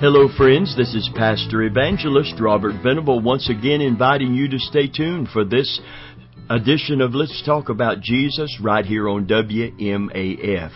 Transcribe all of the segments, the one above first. Hello friends, this is Pastor Evangelist Robert Venable once again inviting you to stay tuned for this edition of Let's Talk About Jesus right here on WMAF.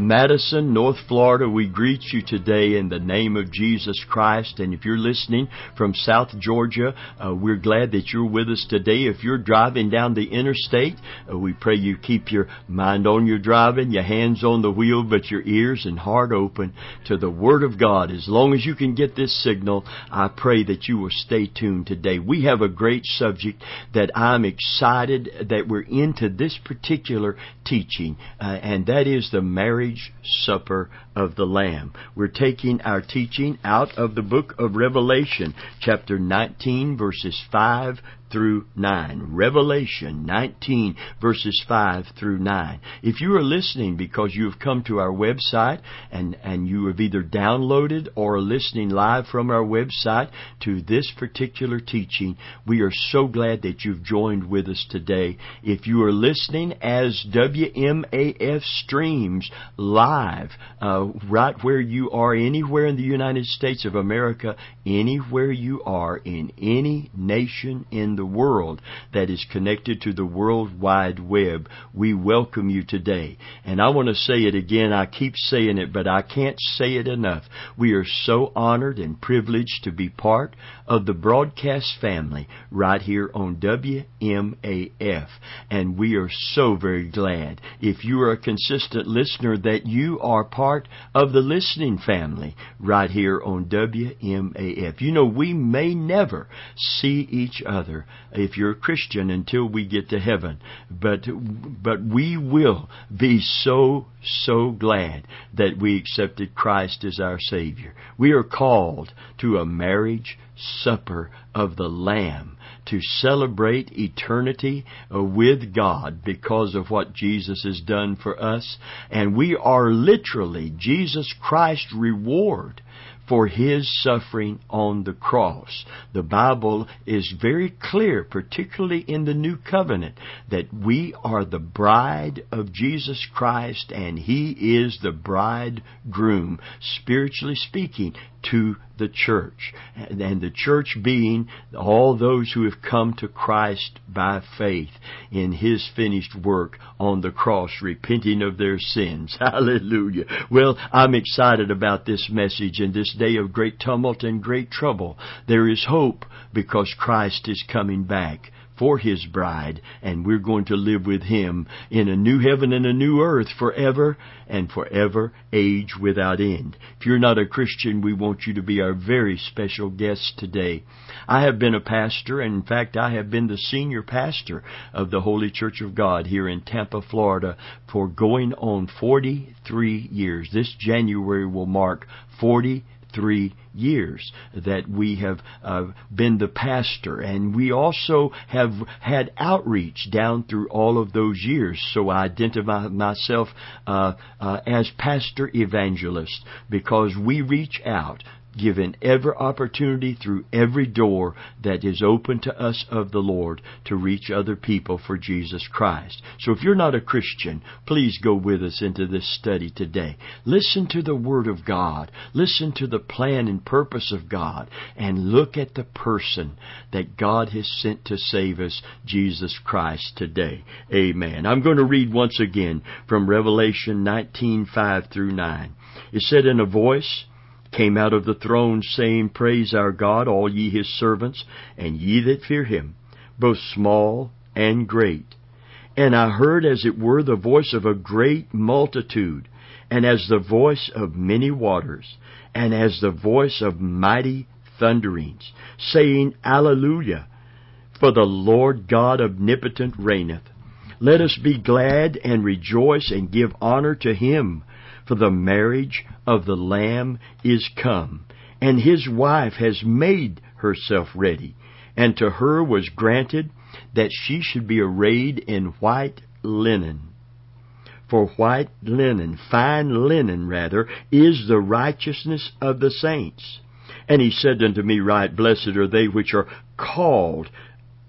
Madison, North Florida, we greet you today in the name of Jesus Christ. And if you're listening from South Georgia, we're glad that you're with us today. If you're driving down the interstate, we pray you keep your mind on your driving, your hands on the wheel, but your ears and heart open to the Word of God. As long as you can get this signal, I pray that you will stay tuned today. We have a great subject that I'm excited that we're into this particular teaching, and that is the Marriage Supper of the Lamb. We're taking our teaching out of the book of Revelation, chapter 19, verses 5 through 9. Revelation 19, verses 5 through 9. If you are listening because you have come to our website and you have either downloaded or are listening live from our website to this particular teaching, we are so glad that you've joined with us today. If you are listening as WMAF streams live, right where you are, anywhere in the United States of America, anywhere you are in any nation in the world that is connected to the World Wide Web, we welcome you today. And I want to say it again. I keep saying it, but I can't say it enough. We are so honored and privileged to be part of the broadcast family right here on WMAF. And we are so very glad, if you are a consistent listener, that you are part of the listening family right here on WMAF. You know, we may never see each other if you're a Christian until we get to heaven, but we will be so glad that we accepted Christ as our Savior. We are called to a marriage supper of the Lamb to celebrate eternity with God because of what Jesus has done for us, and we are literally Jesus Christ's reward for His suffering on the cross. The Bible is very clear, particularly in the New Covenant, that we are the bride of Jesus Christ and He is the bridegroom, spiritually speaking, to the church, and the church being all those who have come to Christ by faith in His finished work on the cross, repenting of their sins. Hallelujah. Well, I'm excited about this message. In this day of great tumult and great trouble, there is hope because Christ is coming back for His bride, and we're going to live with Him in a new heaven and a new earth forever and forever, age without end. If you're not a Christian, we want you to be our very special guest today. I have been a pastor, and in fact, I have been the senior pastor of the Holy Church of God here in Tampa, Florida, for going on 43 years. This January will mark 43 years that we have been the pastor, and we also have had outreach down through all of those years. So I identify myself as Pastor Evangelist because we reach out, given every opportunity through every door that is open to us of the Lord to reach other people for Jesus Christ. So if you're not a Christian, please go with us into this study today. Listen to the Word of God. Listen to the plan and purpose of God. And look at the person that God has sent to save us, Jesus Christ, today. Amen. I'm going to read once again from Revelation 19:5 through 9. It said, "In a voice came out of the throne, saying, Praise our God, all ye His servants, and ye that fear Him, both small and great. And I heard, as it were, the voice of a great multitude, and as the voice of many waters, and as the voice of mighty thunderings, saying, Alleluia, for the Lord God omnipotent reigneth. Let us be glad and rejoice and give honor to Him, for the marriage of the Lamb is come, and His wife has made herself ready. And to her was granted that she should be arrayed in white linen. For white linen, fine linen rather, is the righteousness of the saints. And He said unto me, Right blessed are they which are called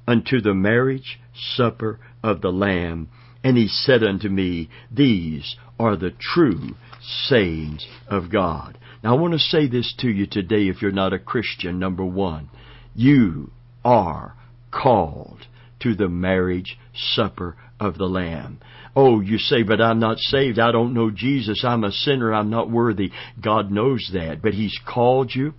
unto the marriage supper of the Lamb. And He said unto me, These are the true sayings of God." Now, I want to say this to you today if you're not a Christian. Number one, you are called to the marriage supper of the Lamb. Oh, you say, but I'm not saved. I don't know Jesus. I'm a sinner. I'm not worthy. God knows that. But He's called you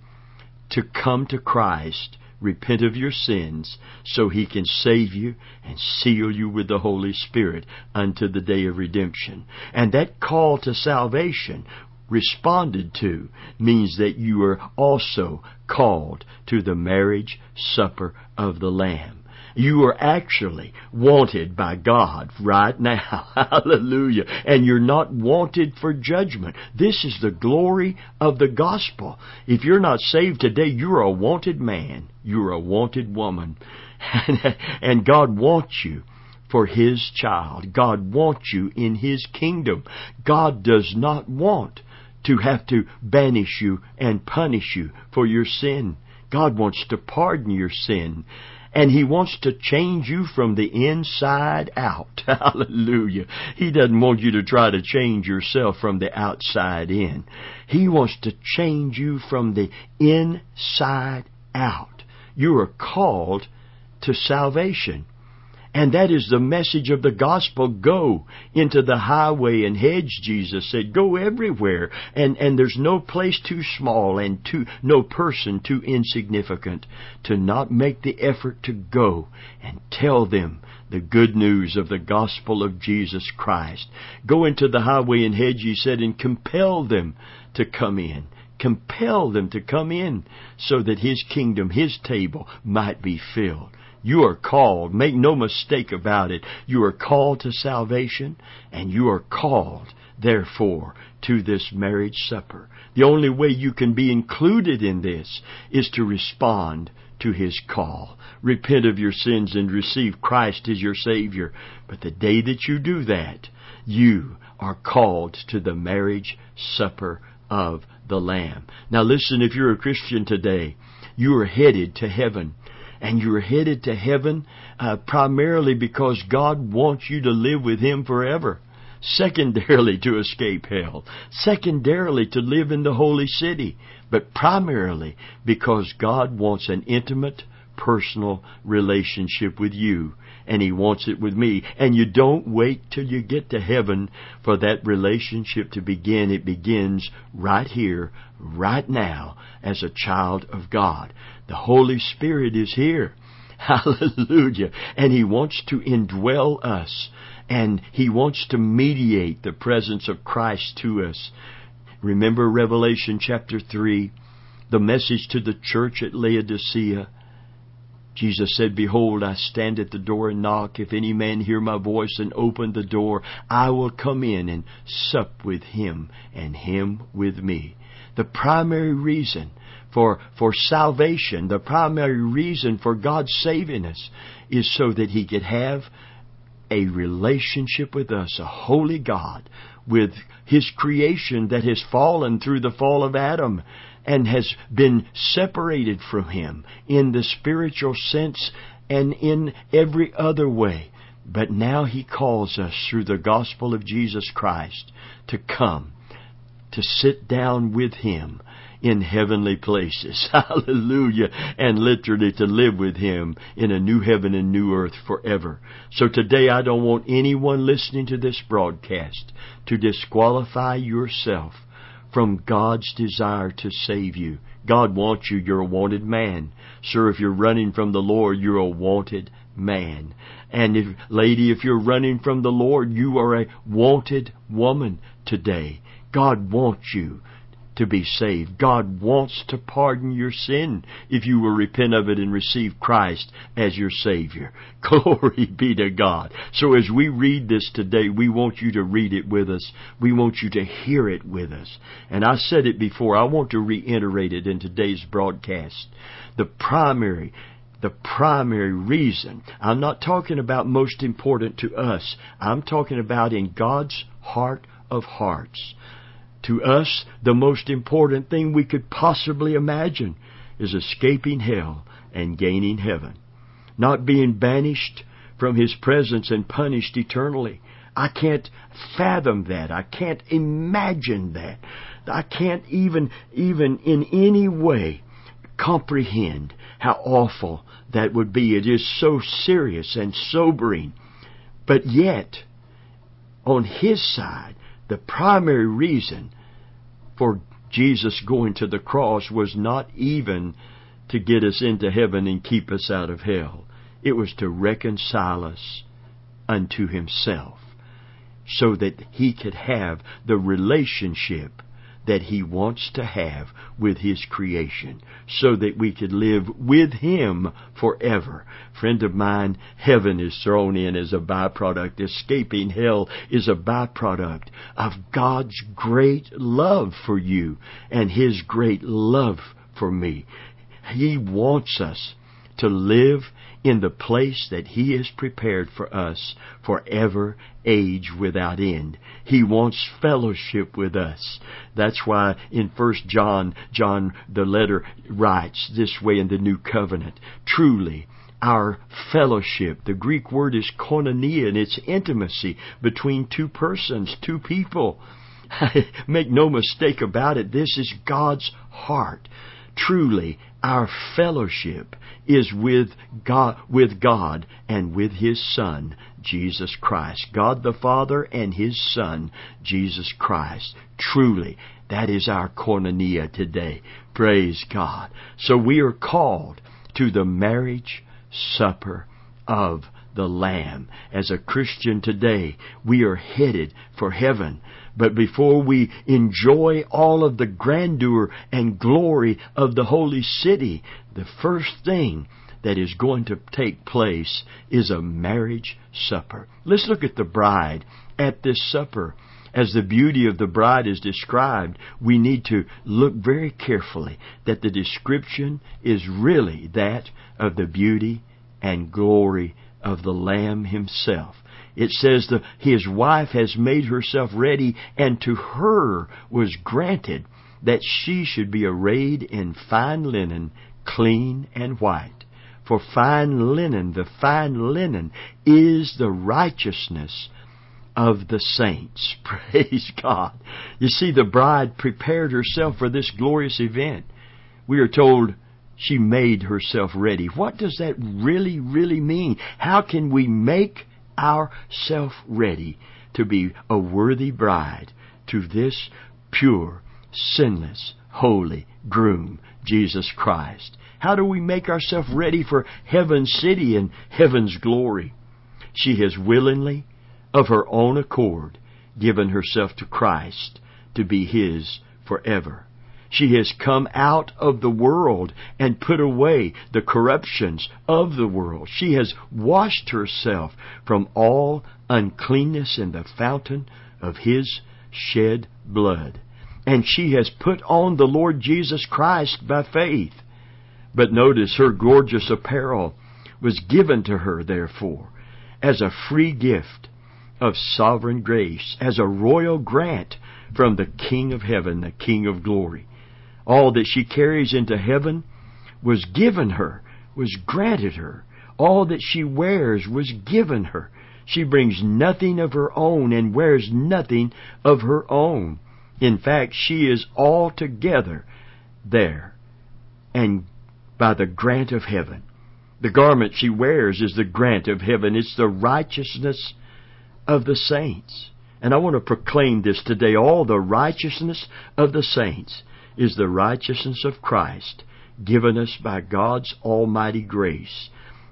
to come to Christ, repent of your sins, so He can save you and seal you with the Holy Spirit unto the day of redemption. And that call to salvation responded to means that you are also called to the marriage supper of the Lamb. You are actually wanted by God right now. Hallelujah. And you're not wanted for judgment. This is the glory of the gospel. If you're not saved today, you're a wanted man. You're a wanted woman. And God wants you for His child. God wants you in His kingdom. God does not want to have to banish you and punish you for your sin. God wants to pardon your sin. And He wants to change you from the inside out. Hallelujah. He doesn't want you to try to change yourself from the outside in. He wants to change you from the inside out. You are called to salvation. And that is the message of the gospel. Go into the highway and hedge, Jesus said. Go everywhere. And there's no place too small and no person too insignificant to not make the effort to go and tell them the good news of the gospel of Jesus Christ. Go into the highway and hedge, He said, and compel them to come in. Compel them to come in so that His kingdom, His table might be filled. You are called. Make no mistake about it. You are called to salvation, and you are called, therefore, to this marriage supper. The only way you can be included in this is to respond to His call. Repent of your sins and receive Christ as your Savior. But the day that you do that, you are called to the marriage supper of the Lamb. Now listen, if you're a Christian today, you are headed to heaven. And you're headed to heaven primarily because God wants you to live with Him forever. Secondarily, to escape hell. Secondarily, to live in the holy city. But primarily because God wants an intimate, personal relationship with you. And He wants it with me. And you don't wait till you get to heaven for that relationship to begin. It begins right here, right now, as a child of God. The Holy Spirit is here. Hallelujah. And He wants to indwell us. And He wants to mediate the presence of Christ to us. Remember Revelation chapter 3, the message to the church at Laodicea. Jesus said, "Behold, I stand at the door and knock. If any man hear my voice and open the door, I will come in and sup with him and him with me." The primary reason for salvation, the primary reason for God saving us is so that He could have a relationship with us, a holy God, with His creation that has fallen through the fall of Adam and has been separated from Him in the spiritual sense and in every other way. But now He calls us through the gospel of Jesus Christ to come, to sit down with Him in heavenly places. Hallelujah. And literally to live with Him in a new heaven and new earth forever. So today I don't want anyone listening to this broadcast to disqualify yourself from God's desire to save you. God wants you. You're a wanted man. Sir, if you're running from the Lord, you're a wanted man. And if, lady, if you're running from the Lord, you are a wanted woman today. God wants you to be saved. God wants to pardon your sin if you will repent of it and receive Christ as your Savior. Glory be to God. So as we read this today, we want you to read it with us. We want you to hear it with us. And I said it before, I want to reiterate it in today's broadcast. The primary reason, I'm not talking about most important to us. I'm talking about in God's heart of hearts. To us, the most important thing we could possibly imagine is escaping hell and gaining heaven. Not being banished from His presence and punished eternally. I can't fathom that. I can't imagine that. I can't even in any way comprehend how awful that would be. It is so serious and sobering. But yet, on his side, the primary reason for Jesus going to the cross was not even to get us into heaven and keep us out of hell. It was to reconcile us unto himself so that he could have the relationship that he wants to have with his creation, so that we could live with him forever. Friend of mine, heaven is thrown in as a byproduct. Escaping hell is a byproduct of God's great love for you and his great love for me. He wants us to live in the place that he has prepared for us forever, age without end. He wants fellowship with us. That's why in 1 John, John the letter writes this way in the New Covenant. Truly, our fellowship, the Greek word is koinonia, and it's intimacy between two persons, two people. Make no mistake about it, this is God's heart. Truly, our fellowship is with God and with his Son, Jesus Christ. God the Father and his Son, Jesus Christ. Truly, that is our koinonia today. Praise God. So we are called to the marriage supper of the Lamb. As a Christian today, we are headed for heaven. But before we enjoy all of the grandeur and glory of the holy city, the first thing that is going to take place is a marriage supper. Let's look at the bride at this supper. As the beauty of the bride is described, we need to look very carefully that the description is really that of the beauty and glory of the Lamb himself. It says that his wife has made herself ready, and to her was granted that she should be arrayed in fine linen, clean and white. For fine linen, the fine linen is the righteousness of the saints. Praise God. You see, the bride prepared herself for this glorious event. We are told she made herself ready. What does that really mean? How can we make ourself ready to be a worthy bride to this pure, sinless, holy groom, Jesus Christ? How do we make ourselves ready for heaven's city and heaven's glory? She has willingly, of her own accord, given herself to Christ to be his forever. She has come out of the world and put away the corruptions of the world. She has washed herself from all uncleanness in the fountain of his shed blood. And she has put on the Lord Jesus Christ by faith. But notice, her gorgeous apparel was given to her, therefore, as a free gift of sovereign grace, as a royal grant from the King of heaven, the King of glory. All that she carries into heaven was given her, was granted her. All that she wears was given her. She brings nothing of her own and wears nothing of her own. In fact, she is altogether there and by the grant of heaven. The garment she wears is the grant of heaven. It's the righteousness of the saints. And I want to proclaim this today. All the righteousness of the saints is the righteousness of Christ given us by God's almighty grace.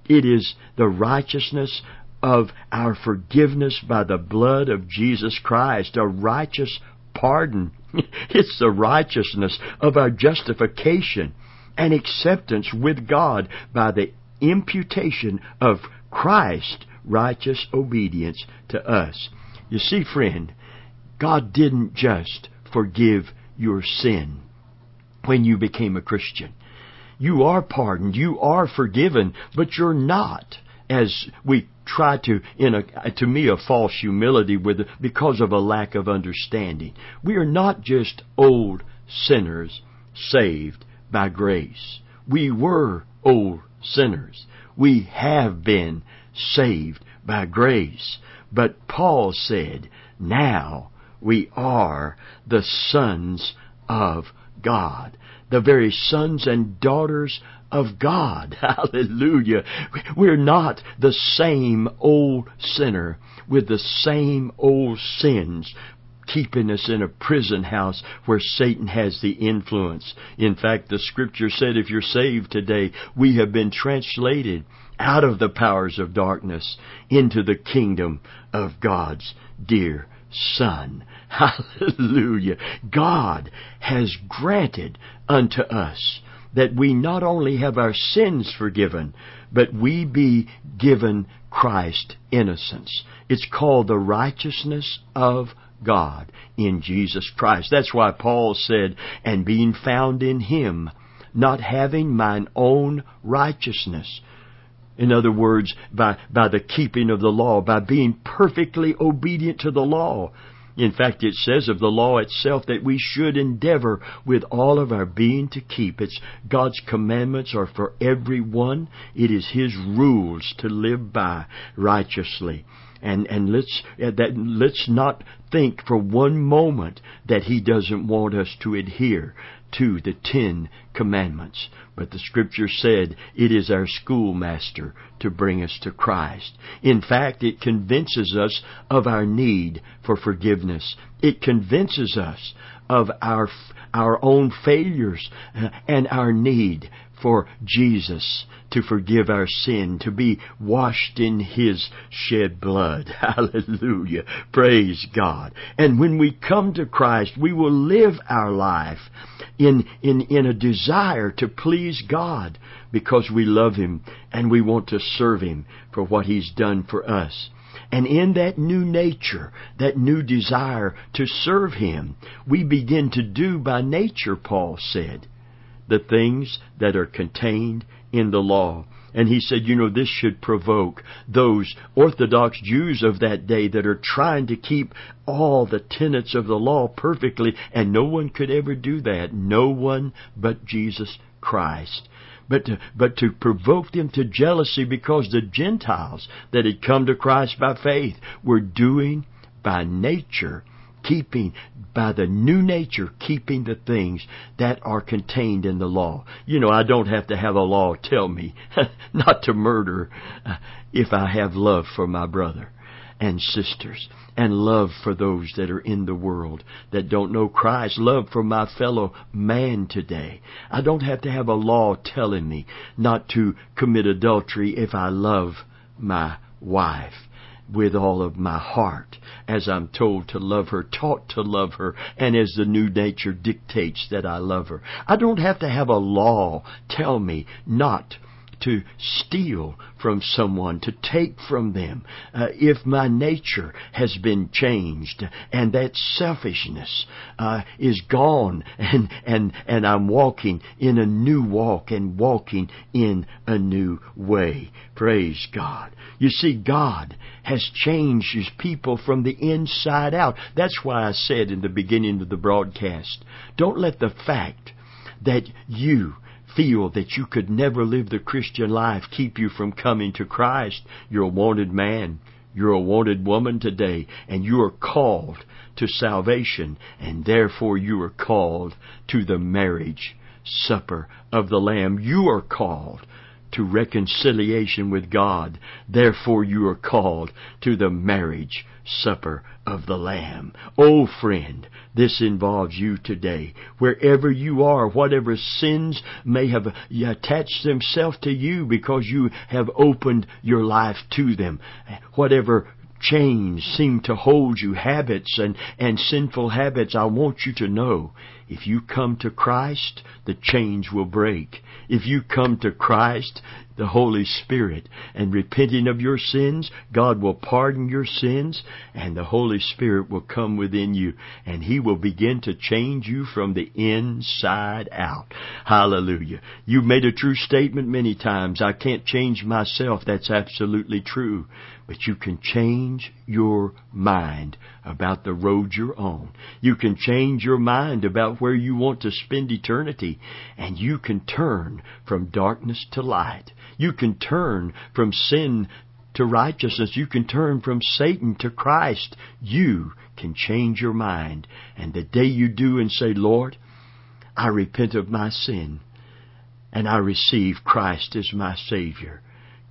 It is the righteousness of our forgiveness by the blood of Jesus Christ, a righteous pardon. It's the righteousness of our justification and acceptance with God by the imputation of Christ's righteous obedience to us. You see, friend, God didn't just forgive your sin. When you became a Christian, you are pardoned, you are forgiven, but you're not, as we try to, to me, a false humility because of a lack of understanding. We are not just old sinners saved by grace. We were old sinners. We have been saved by grace. But Paul said, now we are the sons of God, the very sons and daughters of God. Hallelujah. We're not the same old sinner with the same old sins, keeping us in a prison house where Satan has the influence. In fact, the Scripture said if you're saved today, we have been translated out of the powers of darkness into the kingdom of God's dear Son. Hallelujah. God has granted unto us that we not only have our sins forgiven, but we be given Christ's innocence. It's called the righteousness of God in Jesus Christ. That's why Paul said, and being found in Him, not having mine own righteousness. In other words, by the keeping of the law, by being perfectly obedient to the law. In fact, it says of the law itself that we should endeavor with all of our being to keep. It's God's commandments are for everyone. It is His rules to live by righteously. And let's not think for one moment that He doesn't want us to adhere to the 10 Commandments. But the Scripture said it is our schoolmaster to bring us to Christ. In fact, it convinces us of our need for forgiveness. It convinces us of our own failures and our need for Jesus to forgive our sin, to be washed in His shed blood. Hallelujah. Praise God. And when we come to Christ, we will live our life in a desire to please God because we love Him and we want to serve Him for what He's done for us. And in that new nature, that new desire to serve Him, we begin to do by nature, Paul said, the things that are contained in the law. And he said, this should provoke those Orthodox Jews of that day that are trying to keep all the tenets of the law perfectly, and no one could ever do that. No one but Jesus Christ. But to provoke them to jealousy because the Gentiles that had come to Christ by faith were doing by nature, keeping by the new nature, keeping the things that are contained in the law. I don't have to have a law tell me not to murder if I have love for my brother and sisters, and love for those that are in the world that don't know Christ, love for my fellow man today. I don't have to have a law telling me not to commit adultery if I love my wife with all of my heart, as I'm told to love her, taught to love her, and as the new nature dictates that I love her. I don't have to have a law tell me not to steal from someone, to take from them, if my nature has been changed and that selfishness is gone, and I'm walking in a new walk and walking in a new way. Praise God. You see, God has changed His people from the inside out. That's why I said in the beginning of the broadcast, don't let the fact that you feel that you could never live the Christian life keep you from coming to Christ. You're a wanted man. You're a wanted woman today, and you are called to salvation, and therefore you are called to the marriage supper of the Lamb. You are called to reconciliation with God. Therefore you are called to the marriage supper of the Lamb. Oh, friend, this involves you today. Wherever you are, whatever sins may have attached themselves to you because you have opened your life to them, whatever chains seem to hold you, habits and sinful habits, I want you to know, if you come to Christ, the chains will break. If you come to Christ, the Holy Spirit, and repenting of your sins, God will pardon your sins, and the Holy Spirit will come within you, and He will begin to change you from the inside out. Hallelujah. You've made a true statement many times. I can't change myself. That's absolutely true. But you can change your mind about the road you're on. You can change your mind about where you want to spend eternity. And you can turn from darkness to light. You can turn from sin to righteousness. You can turn from Satan to Christ. You can change your mind. And the day you do and say, Lord, I repent of my sin, and I receive Christ as my Savior.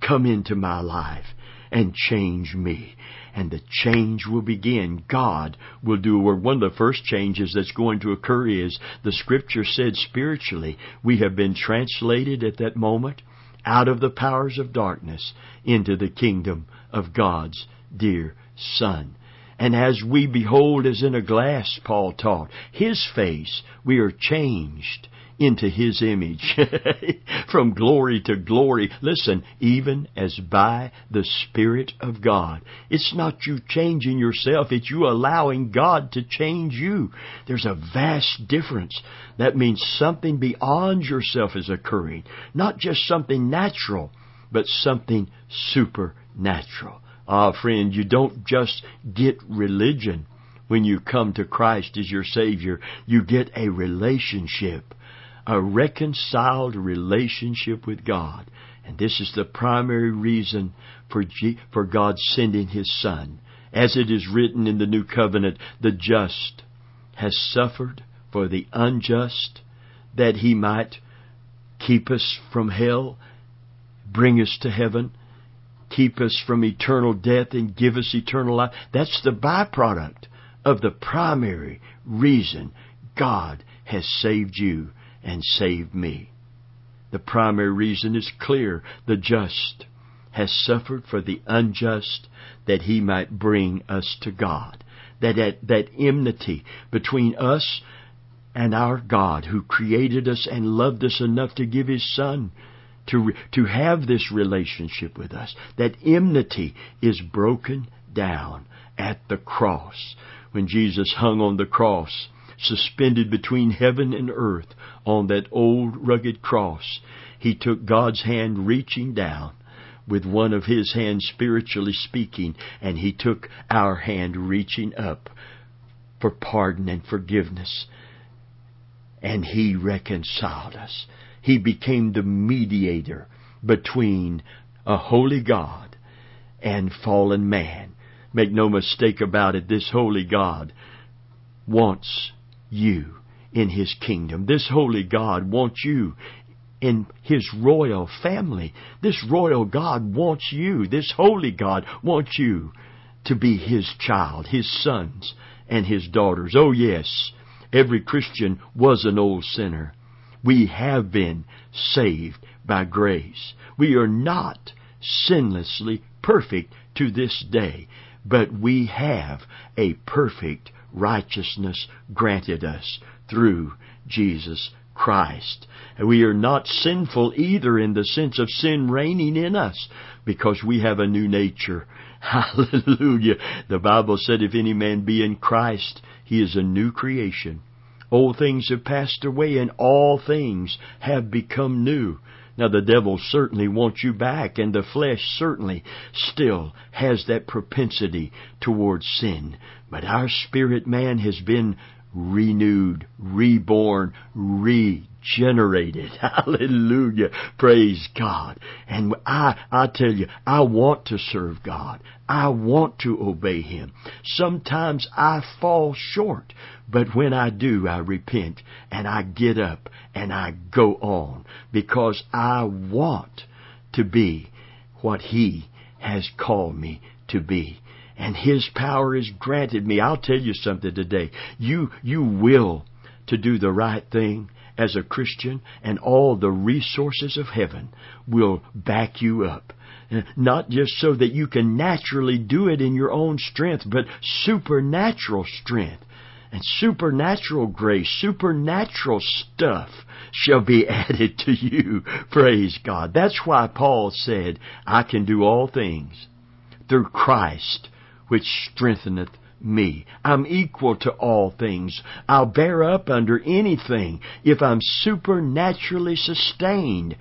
Come into my life and change me. And the change will begin. God will do a work. One of the first changes that's going to occur is the Scripture said spiritually, we have been translated at that moment out of the powers of darkness into the kingdom of God's dear Son. And as we behold as in a glass, Paul taught, His face, we are changed into His image from glory to glory. Listen, even as by the Spirit of God. It's not you changing yourself, it's you allowing God to change you. There's a vast difference. That means something beyond yourself is occurring. Not just something natural, but something supernatural. Ah, friend, you don't just get religion when you come to Christ as your Savior. You get a relationship, a reconciled relationship with God. And this is the primary reason for God sending His Son. As it is written in the New Covenant, the just has suffered for the unjust, that He might keep us from hell, bring us to heaven, keep us from eternal death, and give us eternal life. That's the byproduct of the primary reason God has saved you and save me. The primary reason is clear. The just has suffered for the unjust, that He might bring us to God. That enmity between us and our God, who created us and loved us enough to give His Son to have this relationship with us. That enmity is broken down at the cross. When Jesus hung on the cross, suspended between heaven and earth on that old rugged cross, He took God's hand, reaching down with one of His hands, spiritually speaking, and He took our hand, reaching up for pardon and forgiveness. And He reconciled us. He became the mediator between a holy God and fallen man. Make no mistake about it, this holy God wants you in His kingdom. This holy God wants you in His royal family. This royal God wants you. This holy God wants you to be His child, His sons and His daughters. Oh yes, every Christian was an old sinner. We have been saved by grace. We are not sinlessly perfect to this day, but we have a perfect righteousness granted us through Jesus Christ. And we are not sinful either in the sense of sin reigning in us, because we have a new nature. Hallelujah. The Bible said, if any man be in Christ, he is a new creation. Old things have passed away and all things have become new. Now the devil certainly wants you back, and the flesh certainly still has that propensity towards sin. But our spirit man has been renewed, reborn, regenerated. Hallelujah. Praise God. And I tell you, I want to serve God. I want to obey Him. Sometimes I fall short, but when I do, I repent and I get up and I go on, because I want to be what He has called me to be. And His power is granted me. I'll tell you something today. You will to do the right thing as a Christian, and all the resources of heaven will back you up. Not just so that you can naturally do it in your own strength, but supernatural strength and supernatural grace, supernatural stuff shall be added to you. Praise God. That's why Paul said, I can do all things through Christ, which strengtheneth me. I'm equal to all things. I'll bear up under anything if I'm supernaturally sustained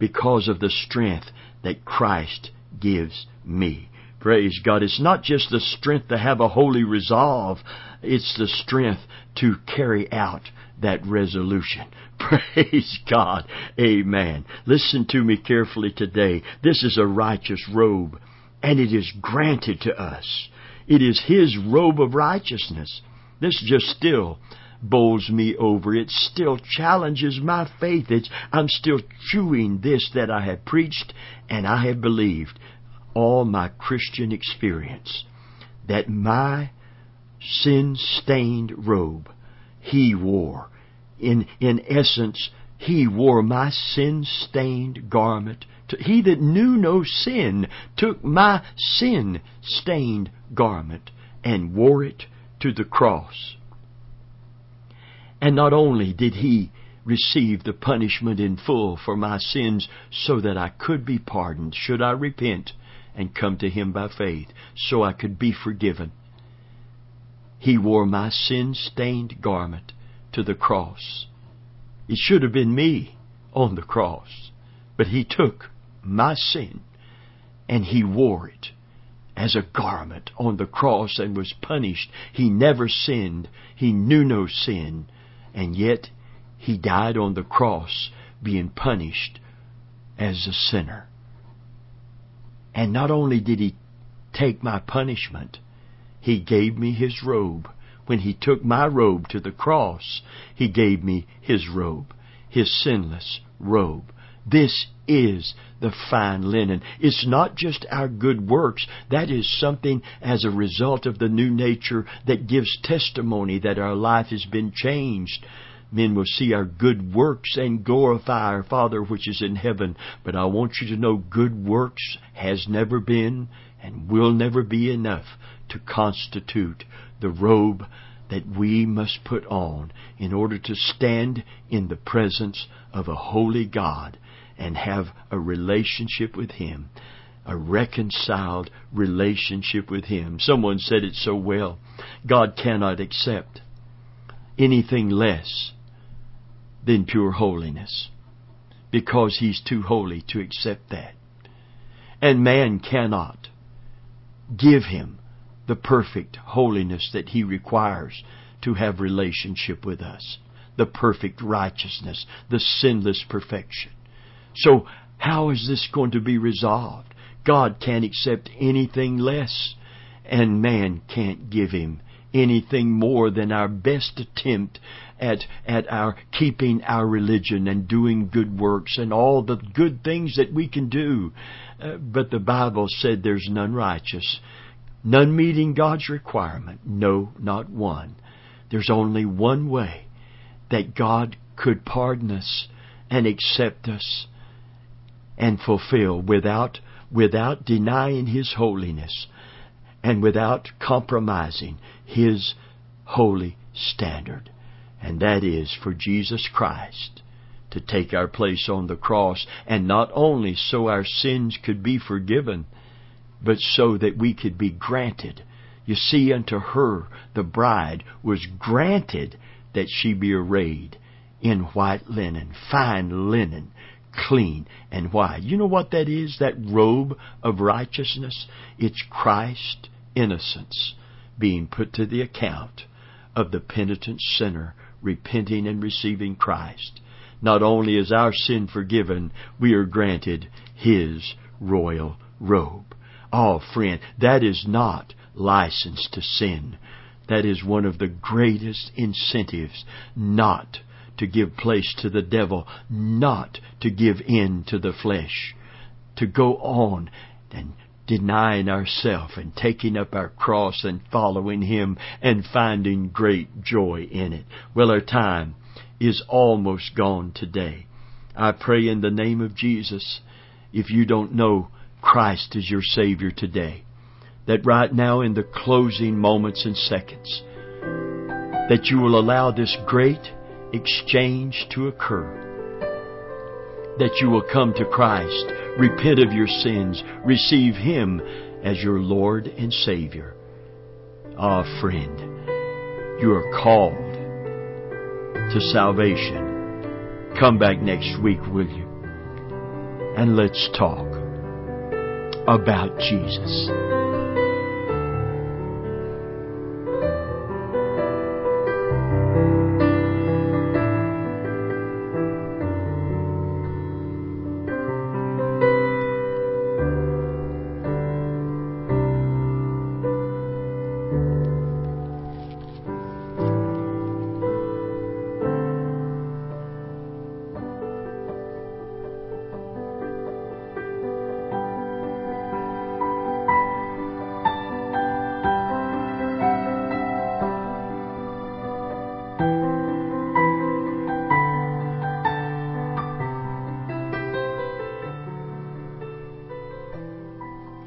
because of the strength that Christ gives me. Praise God. It's not just the strength to have a holy resolve. It's the strength to carry out that resolution. Praise God. Amen. Listen to me carefully today. This is a righteous robe and it is granted to us. It is His robe of righteousness. This just still bowls me over. It still challenges my faith. I'm still chewing this that I have preached and I have believed all my Christian experience, that my sin-stained robe He wore. In essence, He wore my sin-stained garment. He that knew no sin took my sin-stained garment and wore it to the cross. And not only did He receive the punishment in full for my sins so that I could be pardoned, should I repent and come to Him by faith, so I could be forgiven. He wore my sin-stained garment to the cross. It should have been me on the cross, but He took my sin and He wore it as a garment on the cross and was punished. He never sinned. He knew no sin. And yet, He died on the cross being punished as a sinner. And not only did He take my punishment, He gave me His robe. When He took my robe to the cross, He gave me His robe, His sinless robe. This is the fine linen. It's not just our good works. That is something as a result of the new nature that gives testimony that our life has been changed. Men will see our good works and glorify our Father which is in heaven. But I want you to know good works has never been and will never be enough to constitute the robe that we must put on in order to stand in the presence of a holy God and have a relationship with Him, a reconciled relationship with Him. Someone said it so well. God cannot accept anything less than pure holiness because He's too holy to accept that. And man cannot give Him the perfect holiness that He requires to have relationship with us, the perfect righteousness, the sinless perfection. So how is this going to be resolved? God can't accept anything less, and man can't give Him anything more than our best attempt at our keeping our religion and doing good works and all the good things that we can do. But the Bible said there's none righteous, none meeting God's requirement. No, not one. There's only one way that God could pardon us and accept us and fulfill without denying His holiness and without compromising His holy standard. And that is for Jesus Christ to take our place on the cross, and not only so our sins could be forgiven, but so that we could be granted. You see, unto her, the bride, was granted that she be arrayed in white linen, fine linen, clean and white. You know what that is, that robe of righteousness? It's Christ's innocence being put to the account of the penitent sinner repenting and receiving Christ. Not only is our sin forgiven, we are granted His royal robe. Oh, friend, that is not license to sin. That is one of the greatest incentives not to give place to the devil, not to give in to the flesh, to go on and denying ourselves and taking up our cross and following Him and finding great joy in it. Well, our time is almost gone today. I pray in the name of Jesus, if you don't know Christ is your Savior today, that right now in the closing moments and seconds, that you will allow this great exchange to occur, that you will come to Christ, repent of your sins, receive Him as your Lord and Savior. Ah, friend, you are called to salvation. Come back next week, will you? And let's talk about Jesus.